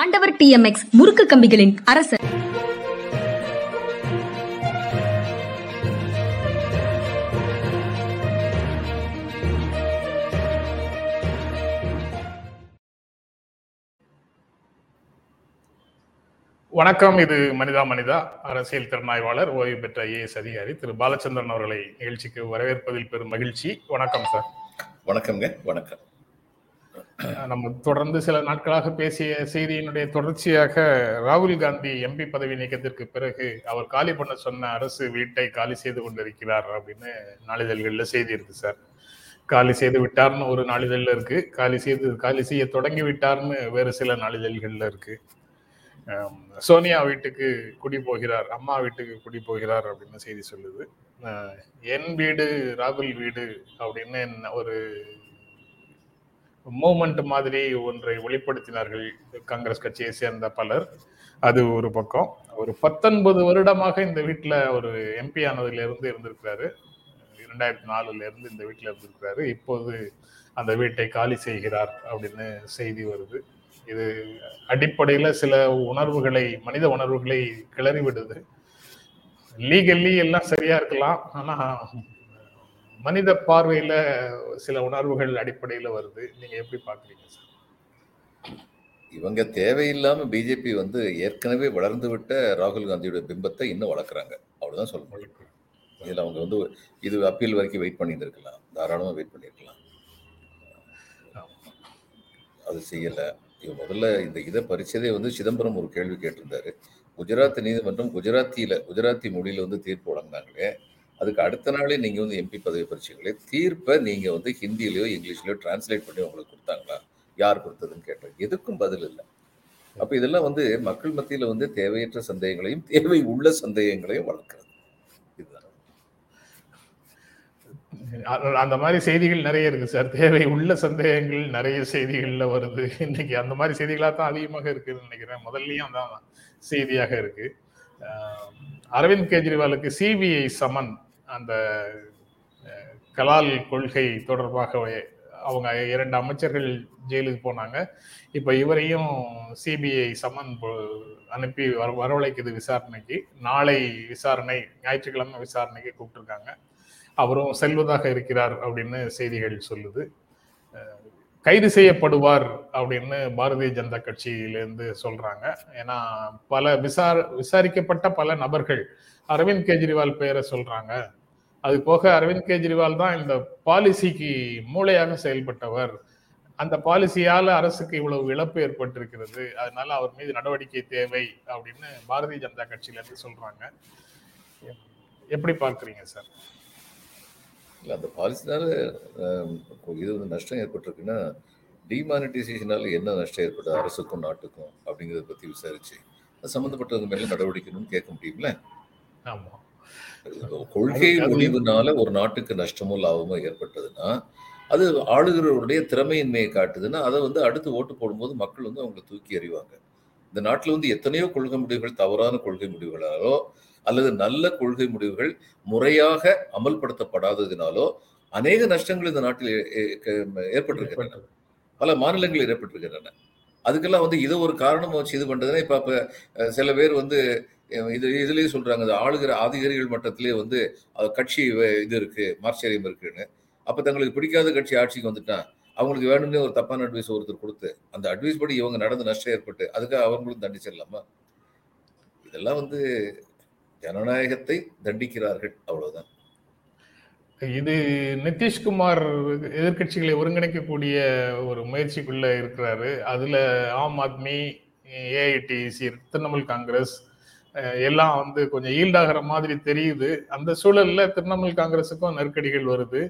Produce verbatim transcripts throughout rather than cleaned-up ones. ஆண்டவர் டிஎம்எக்ஸ் முறுக்கு கம்பிகளின் அரசு. வணக்கம், இது மனிதா மனிதா. அரசியல் திறனாய்வாளர், ஓய்வு பெற்ற ஐ ஏ எஸ் அதிகாரி திரு பாலச்சந்திரன் அவர்களை நிகழ்ச்சிக்கு வரவேற்பதில் பெரும் மகிழ்ச்சி. வணக்கம் சார். வணக்கம்ங்க. வணக்கம். நம்ம தொடர்ந்து சில நாட்களாக பேசிய செய்தியினுடைய தொடர்ச்சியாக ராகுல் காந்தி எம் பி பதவி நீக்கத்திற்கு பிறகு அவர் காலி பண்ண சொன்ன அரசு வீட்டை காலி செய்து கொண்டிருக்கிறார் அப்படின்னு நாளிதழ்களில் செய்தி இருக்கு சார். காலி செய்து விட்டார்னு ஒரு நாளிதழில் இருக்கு, காலி செய்து காலி செய்ய தொடங்கி விட்டார்னு வேறு சில நாளிதழ்களில் இருக்கு. சோனியா வீட்டுக்கு குடி போகிறார், அம்மா வீட்டுக்கு குடி போகிறார் அப்படின்னு செய்தி சொல்லுது. என் வீடு ராகுல் வீடு அப்படின்னு ஒரு மூமெண்ட் மாதிரி ஒன்றை வெளிப்படுத்தினார்கள் காங்கிரஸ் கட்சியை சேர்ந்த பலர். அது ஒரு பக்கம். ஒரு பத்தொன்பது வருடமாக இந்த வீட்டில் ஒரு எம்பி ஆனதுல இருந்து இருந்திருக்கிறாரு, இரண்டாயிரத்தி நாலுல இருந்து இந்த வீட்டில் இருந்திருக்கிறாரு. இப்போது அந்த வீட்டை காலி செய்கிறார் அப்படின்னு செய்தி வருது. இது அடிப்படையில் சில உணர்வுகளை, மனித உணர்வுகளை கிளறி விடுது. லீகல்லி எல்லாம் சரியா இருக்கலாம், ஆனா மனித பார்வையில சில உணர்வுகள் அடிப்படையில வருது. நீங்க எப்படி பாக்குறீங்க சார்? இவங்க தேவையில்லாம பிஜேபி வந்து ஏற்கனவே வளர்ந்து விட்ட ராகுல் காந்தியோட பிம்பத்தை இன்னும் வளர்க்குறாங்க, அவ்வளவுதான் சொல்ல முடியும். இதுல அவங்க வந்து இது அப்பீல் வரைக்கும் வெயிட் பண்ணியிருந்திருக்கலாம், தாராளமா வெயிட் பண்ணியிருக்கலாம், அது செய்யல. இவங்க முதல்ல இந்த இதை பறிச்சதே வந்து சிதம்பரம் ஒரு கேள்வி கேட்டிருந்தாரு. குஜராத் நீதிமன்றம் குஜராத்தியில குஜராத்தி மொழியில வந்து தீர்ப்பு வழங்கினாங்களே, அதுக்கு அடுத்த நாளே நீங்கள் வந்து எம்பி பதவி பரீட்சைகளே தீர்ப்பை நீங்கள் வந்து ஹிந்திலேயோ இங்கிலீஷ்லையோ டிரான்ஸ்லேட் பண்ணி உங்களுக்கு கொடுத்தாங்களா, யார் கொடுத்ததுன்னு கேட்டாங்க, எதுக்கும் பதில் இல்லை. அப்போ இதெல்லாம் வந்து மக்கள் மத்தியில் வந்து தேவையற்ற சந்தேகங்களையும் தேவை உள்ள சந்தேகங்களையும் வளர்க்குறது. இதுதான் அந்த மாதிரி செய்திகள் நிறைய இருக்கு சார். தேவை உள்ள சந்தேகங்கள் நிறைய செய்திகளில் வருது இன்னைக்கு. அந்த மாதிரி செய்திகளாக தான் அதிகமாக இருக்குதுன்னு நினைக்கிறேன். முதல்லையும் தான் செய்தியாக இருக்கு. அரவிந்த் கெஜ்ரிவாலுக்கு சிபிஐ சமன், அந்த கலால் கொள்கை தொடர்பாகவே அவங்க இரண்டு அமைச்சர்கள் ஜெயிலுக்கு போனாங்க. இப்போ இவரையும் சிபிஐ சமன் அனுப்பி வர வரவழைக்குது விசாரணைக்கு. நாளை விசாரணை, ஞாயிற்றுக்கிழமை விசாரணைக்கு கூப்பிட்டுருக்காங்க. அவரும் செல்வதாக இருக்கிறார் அப்படின்னு செய்திகள் சொல்லுது. கைது செய்யப்படுவார் அப்படின்னு பாரதிய ஜனதா கட்சியிலேருந்து சொல்றாங்க. ஏன்னா பல விசா விசாரிக்கப்பட்ட பல நபர்கள் அரவிந்த் கெஜ்ரிவால் பெயரை சொல்றாங்க. அது போக அரவிந்த் கெஜ்ரிவால் தான் இந்த பாலிசிக்கு மூளையாக செயல்பட்டவர், அந்த பாலிசியால் அரசுக்கு இவ்வளவு இழப்பு ஏற்பட்டிருக்கிறது, அதனால அவர் மீது நடவடிக்கை தேவை அப்படின்னு பாரதிய ஜனதா கட்சியிலேருந்து சொல்றாங்க. எப்படி பார்க்குறீங்க சார்? இல்லை, அந்த பாலிசினால இது வந்து நஷ்டம் ஏற்பட்டிருக்குன்னா டிமானிட்டைசேஷனால என்ன நஷ்டம் ஏற்பட்டது அரசுக்கும் நாட்டுக்கும் அப்படிங்கிறத பற்றி விசாரிச்சு சம்மந்தப்பட்டவங்க மேலே நடவடிக்கணும்னு கேட்க முடியும்ல. ஆமாம், கொள்கை ஒளிவுனால ஒரு நாட்டுக்கு நஷ்டமோ லாபமோ ஏற்பட்டதுன்னா அது ஆளுகிறவருடைய திறமையின்மையை காட்டுதுன்னா அதை வந்து அடுத்து ஓட்டு போடும்போது மக்கள் வந்து அவங்களை தூக்கி எறிவாங்க. இந்த நாட்டில் வந்து எத்தனையோ கொள்கை முடிவுகள் தவறான கொள்கை முடிவுகளாலோ அல்லது நல்ல கொள்கை முடிவுகள் முறையாக அமல்படுத்தப்படாததினாலோ அநேக நஷ்டங்கள் இந்த நாட்டில் ஏற்பட்டிருக்கின்றன, பல மாநிலங்களில் ஏற்பட்டிருக்கின்றன. அதுக்கெல்லாம் வந்து இதை ஒரு காரணமாக வச்சு இது பண்ணுறதுன்னா இப்போ இப்போ சில பேர் வந்து இது இதுலேயே சொல்கிறாங்க, அது ஆளுகிற ஆதிகாரிகள் மட்டத்திலே வந்து கட்சி இது இருக்குது, மார்ச்சரியம் இருக்குன்னு. அப்போ தங்களுக்கு பிடிக்காத கட்சி ஆட்சிக்கு வந்துட்டான், அவங்களுக்கு வேணும்னே ஒரு தப்பான அட்வைஸ் ஒருத்தர் கொடுத்து அந்த அட்வைஸ் படி இவங்க நடந்து நஷ்டம் ஏற்பட்டு அதுக்காக அவங்களும் தண்டிச்சிடலாமா? இதெல்லாம் வந்து ஜனநாயகத்தை தண்டிக்கிறார்கள், அவ்வளவுதான். இது நிதிஷ்குமார் எதிர்கட்சிகளை ஒருங்கிணைக்கக்கூடிய ஒரு முயற்சிக்குள்ள இருக்கிறாரு. அதுல Aam Aadmi, A I T C, Trinamool Congress எல்லாம் வந்து கொஞ்சம் ஈல்டாகிற மாதிரி தெரியுது. அந்த சூழல்ல திரிணாமுல் காங்கிரஸுக்கும் நெருக்கடிகள் வருது,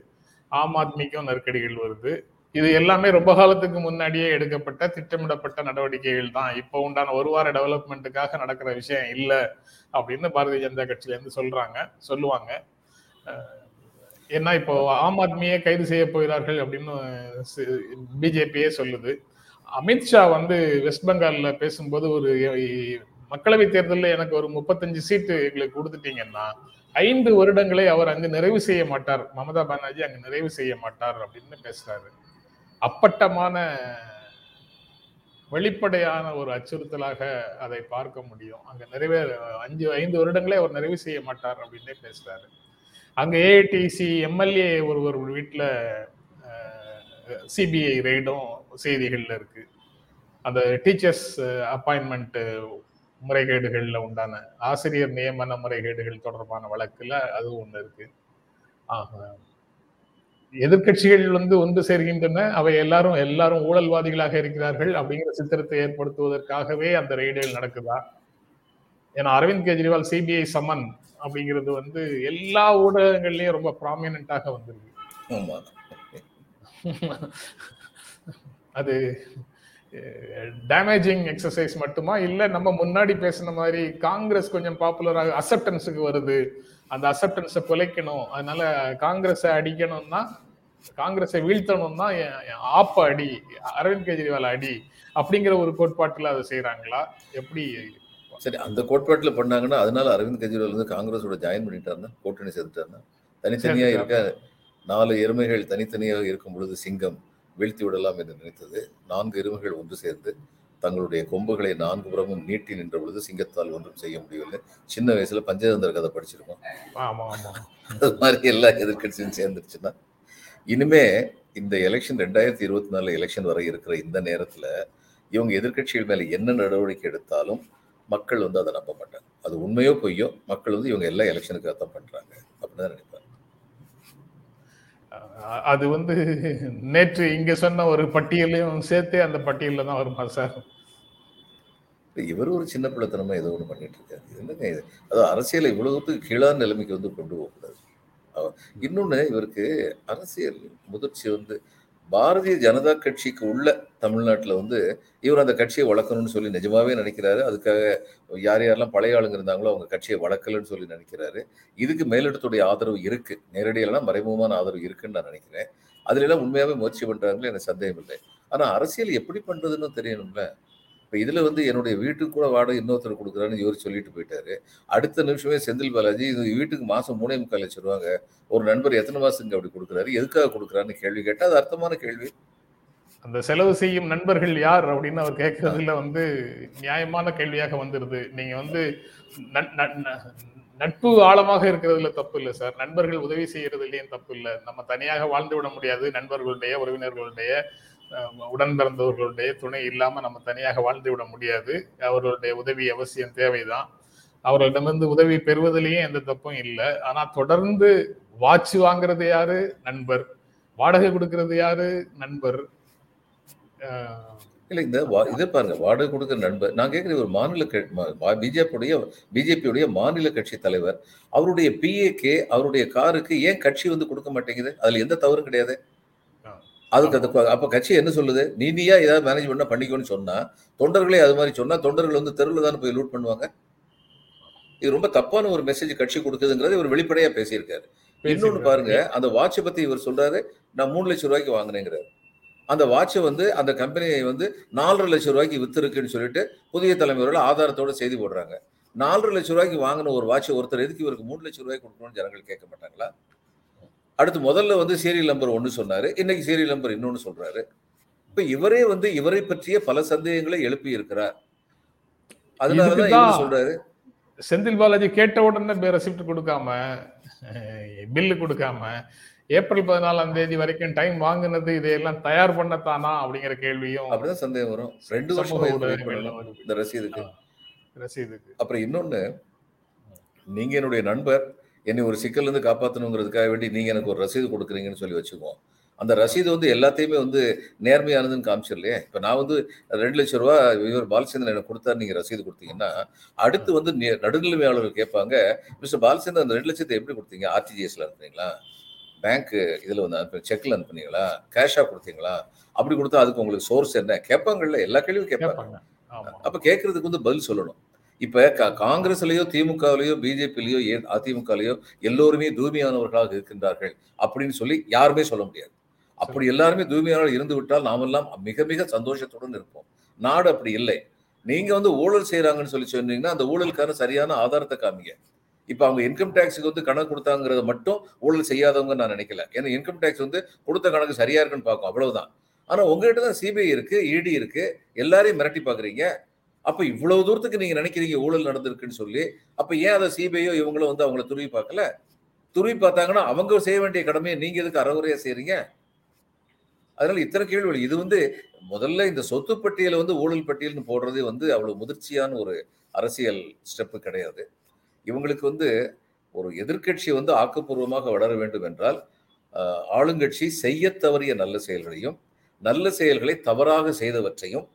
ஆம் ஆத்மிக்கும் நெருக்கடிகள் வருது. இது எல்லாமே ரொம்ப காலத்துக்கு முன்னாடியே எடுக்கப்பட்ட திட்டமிடப்பட்ட நடவடிக்கைகள் தான். இப்போ உண்டான ஒரு வார டெவலப்மெண்ட்டுக்காக நடக்கிற விஷயம் இல்லை அப்படின்னு பாரதிய ஜனதா கட்சியிலேருந்து சொல்றாங்க, சொல்லுவாங்க. ஏன்னா இப்போ ஆம் ஆத்மியே கைது செய்ய போகிறார்கள் அப்படின்னு பிஜேபியே சொல்லுது. அமித்ஷா வந்து வெஸ்ட் பெங்கால்ல பேசும்போது ஒரு மக்களவை தேர்தலில் எனக்கு ஒரு முப்பத்தஞ்சு சீட்டு எங்களுக்கு கொடுத்துட்டீங்கன்னா ஐந்து வருடங்களை அவர் அங்கு நிறைவு செய்ய மாட்டார், மமதா பானர்ஜி அங்கு நிறைவு செய்ய மாட்டார் அப்படின்னு பேசுறாரு. அப்பட்டமான வெளிப்படையான ஒரு அச்சுறுத்தலாக அதை பார்க்க முடியும். அங்கே நிறைவே அஞ்சு ஐந்து வருடங்களே அவர் நிறைவு செய்ய மாட்டார் அப்படின்னே பேசுறாரு. அங்கே ஏஐடிசி எம்எல்ஏ ஒருவர் வீட்டில் சிபிஐ ரெய்டும் செய்திகளில் இருக்கு. அந்த டீச்சர்ஸ் அப்பாயின்மெண்ட் முறைகேடுகளில் உண்டான ஆசிரியர் நியமன முறைகேடுகள் தொடர்பான வழக்கில் அது ஒன்று இருக்கு. ஆக எதிர்கட்சிகள் வந்து ஒன்று சேர்கின்றன. அவை எல்லாரும் எல்லாரும் ஊழல்வாதிகளாக இருக்கிறார்கள் அப்படிங்கிற சித்திரத்தை ஏற்படுத்துவதற்காகவே அந்த ரெய்டுகள் நடக்குதா? ஏன்னா அரவிந்த் கெஜ்ரிவால் சிபிஐ சமன் அப்படிங்கிறது வந்து எல்லா ஊடகங்கள்லயும் ரொம்ப ப்ராமினென்ட்டாக வந்திருக்கு. அது டேமேஜிங் எக்ஸசைஸ் மட்டுமா, இல்லை நம்ம முன்னாடி பேசின மாதிரி காங்கிரஸ் கொஞ்சம் பாப்புலராக அக்செப்டன்ஸுக்கு வருது, அந்த அக்செப்டன்ஸை குலைக்கணும், அதனால காங்கிரஸை அடிக்கணும்னா, காங்கிரஸை வீழ்த்தணும்னா ஆப்ப அடி, அரவிந்த் கெஜ்ரிவால் அடி அப்படிங்கிற ஒரு கோட்பாட்டில் அதை செய்யறாங்களா? எப்படி சரி அந்த கோட்பாட்டில் பண்ணாங்கன்னா அதனால அரவிந்த் கெஜ்ரிவால் வந்து காங்கிரஸோட ஜாயின் பண்ணிட்டாருன்னா, கூட்டணி சேர்த்துட்டாருன்னா, தனித்தனியா இருக்க நாலு எருமைகள் தனித்தனியாக இருக்கும் பொழுது சிங்கம் வீழ்த்தி விடலாம் என்று நினைத்தது. நான்கு எருமைகள் ஒன்று சேர்ந்து தங்களுடைய கொம்புகளை நான்கு புறமும் நீட்டி நின்ற பொழுது சிங்கத்தால் ஒன்றும் செய்ய முடியவில்லை. சின்ன வயசுல பஞ்சதந்திர கதை படிச்சிருக்கோம். அது மாதிரி எல்லா எதிர்கட்சியும் சேர்ந்துருச்சுன்னா இனிமே இந்த எலெக்ஷன் ரெண்டாயிரத்தி இருபத்தி நாலு எலெக்ஷன் வரை இருக்கிற இந்த நேரத்துல இவங்க எதிர்கட்சிகள் மேல என்ன நடவடிக்கை எடுத்தாலும் மக்கள் வந்து அதை நம்ப மாட்டாங்க. அது உண்மையோ பொய்யோ மக்கள் வந்து இவங்க எல்லா எலெக்ஷனுக்கு அர்த்தம் பண்றாங்க அப்படின்னு தான் நினைப்பாங்க. அது வந்து நேற்று இங்க சொன்ன ஒரு பட்டியலையும் சேர்த்து அந்த பட்டியலில் தான் வருமா சார்? இவர் ஒரு சின்ன பிள்ளைத்தனமா ஏதோ ஒன்று பண்ணிட்டு இருக்காரு. என்னங்க இது, அதாவது அரசியலை இவ்வளவுக்கு கீழான நிலைமைக்கு வந்து கொண்டு போகக்கூடாது. இன்னொன்னு இவருக்கு அரசியல் முதிர்ச்சி வந்து பாரதிய ஜனதா கட்சிக்கு உள்ள தமிழ்நாட்டில் வந்து இவர் அந்த கட்சியை வளர்க்கணும்னு சொல்லி நிஜமாவே நினைக்கிறாரு. அதுக்காக யார் யாரெல்லாம் பழைய ஆளுங்க இருந்தாங்களோ அவங்க கட்சியை வளர்க்கலன்னு சொல்லி நினைக்கிறாரு. இதுக்கு மேலிடத்துடைய ஆதரவு இருக்கு, நேரடியெல்லாம் மறைமுகமான ஆதரவு இருக்குன்னு நான் நினைக்கிறேன். அதுல எல்லாம் உண்மையாவே முயற்சி பண்றாங்களே, எனக்கு சந்தேகம் இல்லை. ஆனா அரசியல் எப்படி பண்றதுன்னு தெரியணும்ல. இப்போ இதுல வந்து என்னுடைய வீட்டுக்கு கூட வாடகை இன்னொருத்தர் கொடுக்குறான்னு இவர் சொல்லிட்டு போயிட்டாரு. அடுத்த நிமிஷமே செந்தில் பாலாஜி இது வீட்டுக்கு மாசம் மூணே முக்கால் லட்சம் ரூபாங்க ஒரு நண்பர் எத்தனை மாசங்க அப்படி கொடுக்குறாரு, எதுக்காக கொடுக்குறாருன்னு கேள்வி கேட்டால் அது அர்த்தமான கேள்வி. அந்த செலவு செய்யும் நண்பர்கள் யார் அப்படின்னு அவர் கேட்கறதுல வந்து நியாயமான கேள்வியாக வந்துடுது. நீங்க வந்து நட்பு ஆழமாக இருக்கிறதுல தப்பு இல்லை சார், நண்பர்கள் உதவி செய்யறதுலேயும் தப்பு இல்லை. நம்ம தனியாக வாழ்ந்து விட முடியாது, நண்பர்களுடைய உறவினர்களுடைய உடன் பிறந்தவர்களுடைய துணை இல்லாம நம்ம தனியாக வாழ்ந்து விட முடியாது. அவர்களுடைய உதவி அவசியம், தேவைதான். அவர்களிடமிருந்து உதவி பெறுவதிலேயும் எந்த தப்பும் இல்லை. ஆனா தொடர்ந்து வாட்ச் வாங்குறது யாரு? நண்பர். வாடகை கொடுக்கறது யாரு? நண்பர். இல்லை இந்த இதை பாருங்க, வாடகை கொடுக்குற நண்பர். நான் கேட்குறேன், ஒரு மாநில பிஜேபியுடைய பிஜேபியுடைய மாநில கட்சி தலைவர் அவருடைய பிஏகே அவருடைய காருக்கு ஏன் கட்சி வந்து கொடுக்க மாட்டேங்குது? அதுல எந்த தவறும் கிடையாது. அதுக்கு அது அப்போ கட்சி என்ன சொல்லுது? நீ நீயா ஏதாவது மேனேஜ்மெண்ட்னா பண்ணிக்கோன்னு சொன்னால் தொண்டர்களே அது மாதிரி சொன்னால் தொண்டர்கள் வந்து தெருவில் தானே போய் லூட் பண்ணுவாங்க. இது ரொம்ப தப்பான ஒரு மெசேஜ் கட்சி கொடுக்குதுங்கிறது இவர் வெளிப்படையாக பேசியிருக்காரு. இன்னொன்று பாருங்க, அந்த வாட்சை பற்றி இவர் சொல்கிறாரு, நான் மூணு லட்சம் ரூபாய்க்கு வாங்கினேங்கிறாரு. அந்த வாட்சை வந்து அந்த கம்பெனியை வந்து நாலரை லட்சம் ரூபாய்க்கு விற்றுருக்குன்னு சொல்லிட்டு புதிய தலைமுறையில் ஆதாரத்தோடு செய்தி போடுறாங்க. நாலரை லட்சம் ரூபாய்க்கு வாங்கின ஒரு வாட்சை ஒருத்தர் எதுக்கு இவருக்கு மூணு லட்சம் ரூபாய்க்கு கொடுக்கணும்னு ஜனங்கள் கேட்க மாட்டாங்களா? அடுத்து முதல்ல வந்து சீரியல் நம்பர் ஒன்று சொன்னார், இன்னைக்கு சீரியல் நம்பர் இன்னொன்று சொல்கிறாரு. இப்போ இவரே வந்து இவரை பற்றிய பல சந்தேகங்களை எழுப்பி இருக்கிறார். அதனால தான் இவர் சொல்றாரு செந்தில் பாலாஜி கேட்ட உடனே ரெசிப்ட் கொடுக்காம பில்லு கொடுக்காம ஏப்ரல் பதினாலாம் தேதி வரைக்கும் டைம் வாங்கினது இதையெல்லாம் தயார் பண்ணத்தானா அப்படிங்கிற கேள்வியும் அப்படிதான் சந்தேகம் வரும். ரெண்டு வருஷம் இந்த ரசீதுக்கு ரசீதுக்கு அப்புறம் இன்னொன்று, நீங்கள் என்னுடைய நண்பர் என்னை ஒரு சிக்கல்லேருந்து காப்பாற்றணுங்கிறதுக்காக வேண்டி நீங்கள் எனக்கு ஒரு ரசீது கொடுக்குறீங்கன்னு சொல்லி வச்சுக்குவோம். அந்த ரசீது வந்து எல்லாத்தையுமே வந்து நேர்மையானதுன்னு காமிச்சிடலையே. இப்போ நான் வந்து ரெண்டு லட்ச ரூபா இவர் பாலச்சந்திரன் எனக்கு கொடுத்தாரு, நீங்கள் ரசீது கொடுத்தீங்கன்னா அடுத்து வந்து நடுநிலைமையாளர்கள் கேட்பாங்க, மிஸ்டர் பாலச்சந்திரன் அந்த ரெண்டு லட்சத்தை எப்படி கொடுத்தீங்க? ஆர்டிஜிஎஸ்ல அனுப்புனீங்களா? பேங்க்கு இதில் வந்து அனுப்பி செக்கில் அனுப்புனீங்களா? கேஷாக கொடுத்தீங்களா? அப்படி கொடுத்தா அதுக்கு உங்களுக்கு சோர்ஸ் என்ன கேட்பாங்கல்ல, எல்லா கேள்வியும் கேட்பாங்க. அப்போ கேட்கறதுக்கு வந்து பதில் சொல்லணும். இப்ப காங்கிரஸ்லயோ திமுகவிலயோ பிஜேபியிலயோ அதிமுகலயோ எல்லோருமே தூய்மையானவர்களாக இருக்கின்றார்கள் அப்படின்னு சொல்லி யாருமே சொல்ல முடியாது. அப்படி எல்லாருமே தூய்மையானவர்கள் இருந்து விட்டால் நாமெல்லாம் மிக மிக சந்தோஷத்துடன் இருப்போம். நாடு அப்படி இல்லை. நீங்க வந்து ஊழல் செய்யறாங்கன்னு சொல்லி சொன்னீங்கன்னா அந்த ஊழலுக்கான சரியான ஆதாரத்தை காமிங்க. இப்ப அவங்க இன்கம் டேக்ஸுக்கு வந்து கணக்கு கொடுத்தாங்கிறத மட்டும் ஊழல் செய்யாதவங்க நான் நினைக்கல. ஏன்னா இன்கம் டேக்ஸ் வந்து கொடுத்த கணக்கு சரியா இருக்குன்னு பார்க்கும், அவ்வளவுதான். ஆனால் உங்ககிட்ட தான் சிபிஐ இருக்கு, இடி இருக்கு, எல்லாரையும் மிரட்டி பார்க்குறீங்க. அப்போ இவ்வளவு தூரத்துக்கு நீங்கள் நினைக்கிறீங்க ஊழல் நடந்திருக்குன்னு சொல்லி, அப்போ ஏன் அதை சிபிஐயோ இவங்களும் வந்து அவங்கள துருவி பார்க்கல? துருவி பார்த்தாங்கன்னா அவங்க செய்ய வேண்டிய கடமையை நீங்கள் எதுக்கு அறகுறையாக செய்கிறீங்க? அதனால இத்தனை கேள்வி. இது வந்து முதல்ல இந்த சொத்து பட்டியலை வந்து ஊழல் பட்டியல்னு போடுறது வந்து அவ்வளோ முதிர்ச்சியான ஒரு அரசியல் ஸ்டெப்பு கிடையாது. இவங்களுக்கு வந்து ஒரு எதிர்க்கட்சியை வந்து ஆக்கப்பூர்வமாக வளர வேண்டும் என்றால் ஆளுங்கட்சி செய்ய தவறிய நல்ல செயல்களையும் நல்ல செயல்களை தவறாக செய்தவற்றையும்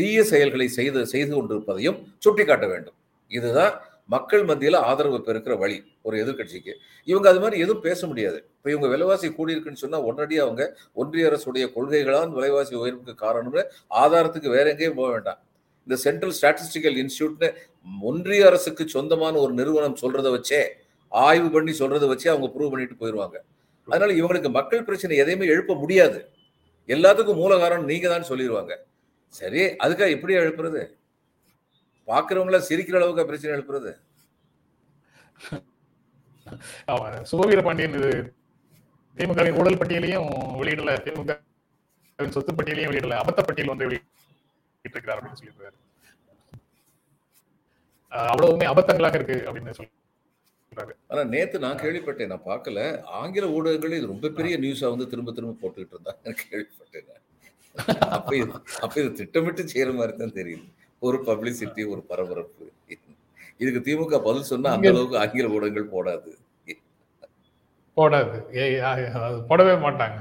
தீய செயல்களை செய்து செய்து கொண்டிருப்பதையும் சுட்டிக்காட்ட வேண்டும். இதுதான் மக்கள் மத்தியில் ஆதரவு பெறுக்கிற வழி ஒரு எதிர்கட்சிக்கு. இவங்க அது மாதிரி எதுவும் பேச முடியாது. இப்போ இவங்க விலைவாசி கூடியிருக்குன்னு சொன்னால் உடனடியாக அவங்க ஒன்றிய அரசுடைய கொள்கைகளால் விலைவாசி உயர்வுக்கு காரணம்னு ஆதாரத்துக்கு வேற எங்கேயும் போக வேண்டாம். இந்த சென்ட்ரல் ஸ்டாட்டிஸ்டிக்கல் இன்ஸ்டியூட்னு ஒன்றிய அரசுக்கு சொந்தமான ஒரு நிறுவனம் சொல்றதை வச்சே, ஆய்வு பண்ணி சொல்றதை வச்சே அவங்க ப்ரூவ் பண்ணிட்டு போயிடுவாங்க. அதனால இவங்களுக்கு மக்கள் பிரச்சனை எதையுமே எழுப்ப முடியாது. எல்லாத்துக்கும் மூல காரணம் நீங்க தான் சொல்லிடுவாங்க. சரி, அதுக்காக எப்படி எழுப்புறது? பாக்குறவங்கள சிரிக்கிற அளவுக்கு பிரச்சனை எழுப்புறது. சுபவீர பாண்டியன் இது திமுக ஊழல் பட்டியலையும் வெளியிடல, திமுக சொத்து பட்டியலையும் வெளியிடல, அபத்த பட்டியல் வந்து வெளியிட்டு இருக்கிறார் அப்படின்னு சொல்லியிருக்காரு. அவ்வளவுமே அபத்தங்களாக இருக்கு அப்படின்னு சொல்லி. ஆனா நேத்து நான் கேள்விப்பட்டேன், நான் பார்க்கல, ஆங்கில ஊடகங்களே இது ரொம்ப பெரிய நியூஸா வந்து திரும்ப திரும்ப போட்டுக்கிட்டு இருந்தாங்க கேள்விப்பட்டேன். அப்ப இது அப்ப இது திட்டமிட்டு செய்யற மாதிரி தான் தெரியுது. ஒரு பப்ளிசிட்டி, ஒரு பரபரப்பு. இதுக்கு திமுக பதில் சொன்னா அந்த அளவுக்கு ஆங்கில ஊடகங்கள் போடாது போடாது போடவே மாட்டாங்க.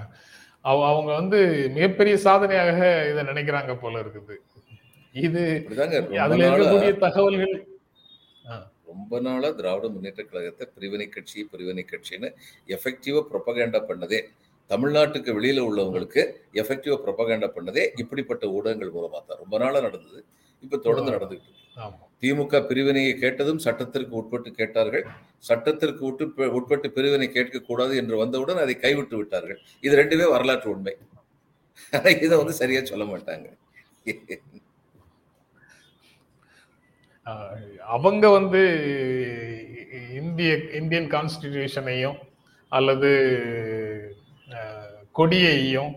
அவங்க வந்து மிகப்பெரிய சாதனையாக இதை நினைக்கிறாங்க போல இருக்குது. இது அதுல இருக்கக்கூடிய தகவல்கள் ரொம்ப நாளா திராவிட முன்னேற்ற கழகத்தை பிரிவினை கட்சி பிரிவினை கட்சின்னு எஃபெக்டிவா ப்ரொபகேண்டா பண்ணதே, தமிழ்நாட்டுக்கு வெளியில உள்ளவங்களுக்கு எஃபெக்டிவா ப்ரொபகேண்டா பண்ணதே இப்படிப்பட்ட ஊடகங்கள் மூலமா தான் ரொம்ப நாளா நடந்தது. இப்ப தொடர்ந்து நடந்துகிட்டு இருக்கு. திமுக பிரிவினையை கேட்டதும் சட்டத்திற்கு உட்பட்டு கேட்டார்கள், சட்டத்திற்கு உட்பட்டு உட்பட்டு பிரிவினை கேட்க கூடாது என்று வந்தவுடன் அதை கைவிட்டு விட்டார்கள். இது ரெண்டுமே வரலாற்று உண்மை. இதை வந்து சரியா சொல்ல மாட்டாங்க. அவங்க வந்து இந்திய இந்தியன் கான்ஸ்டிடியூஷனையும் அல்லது கொடியையும்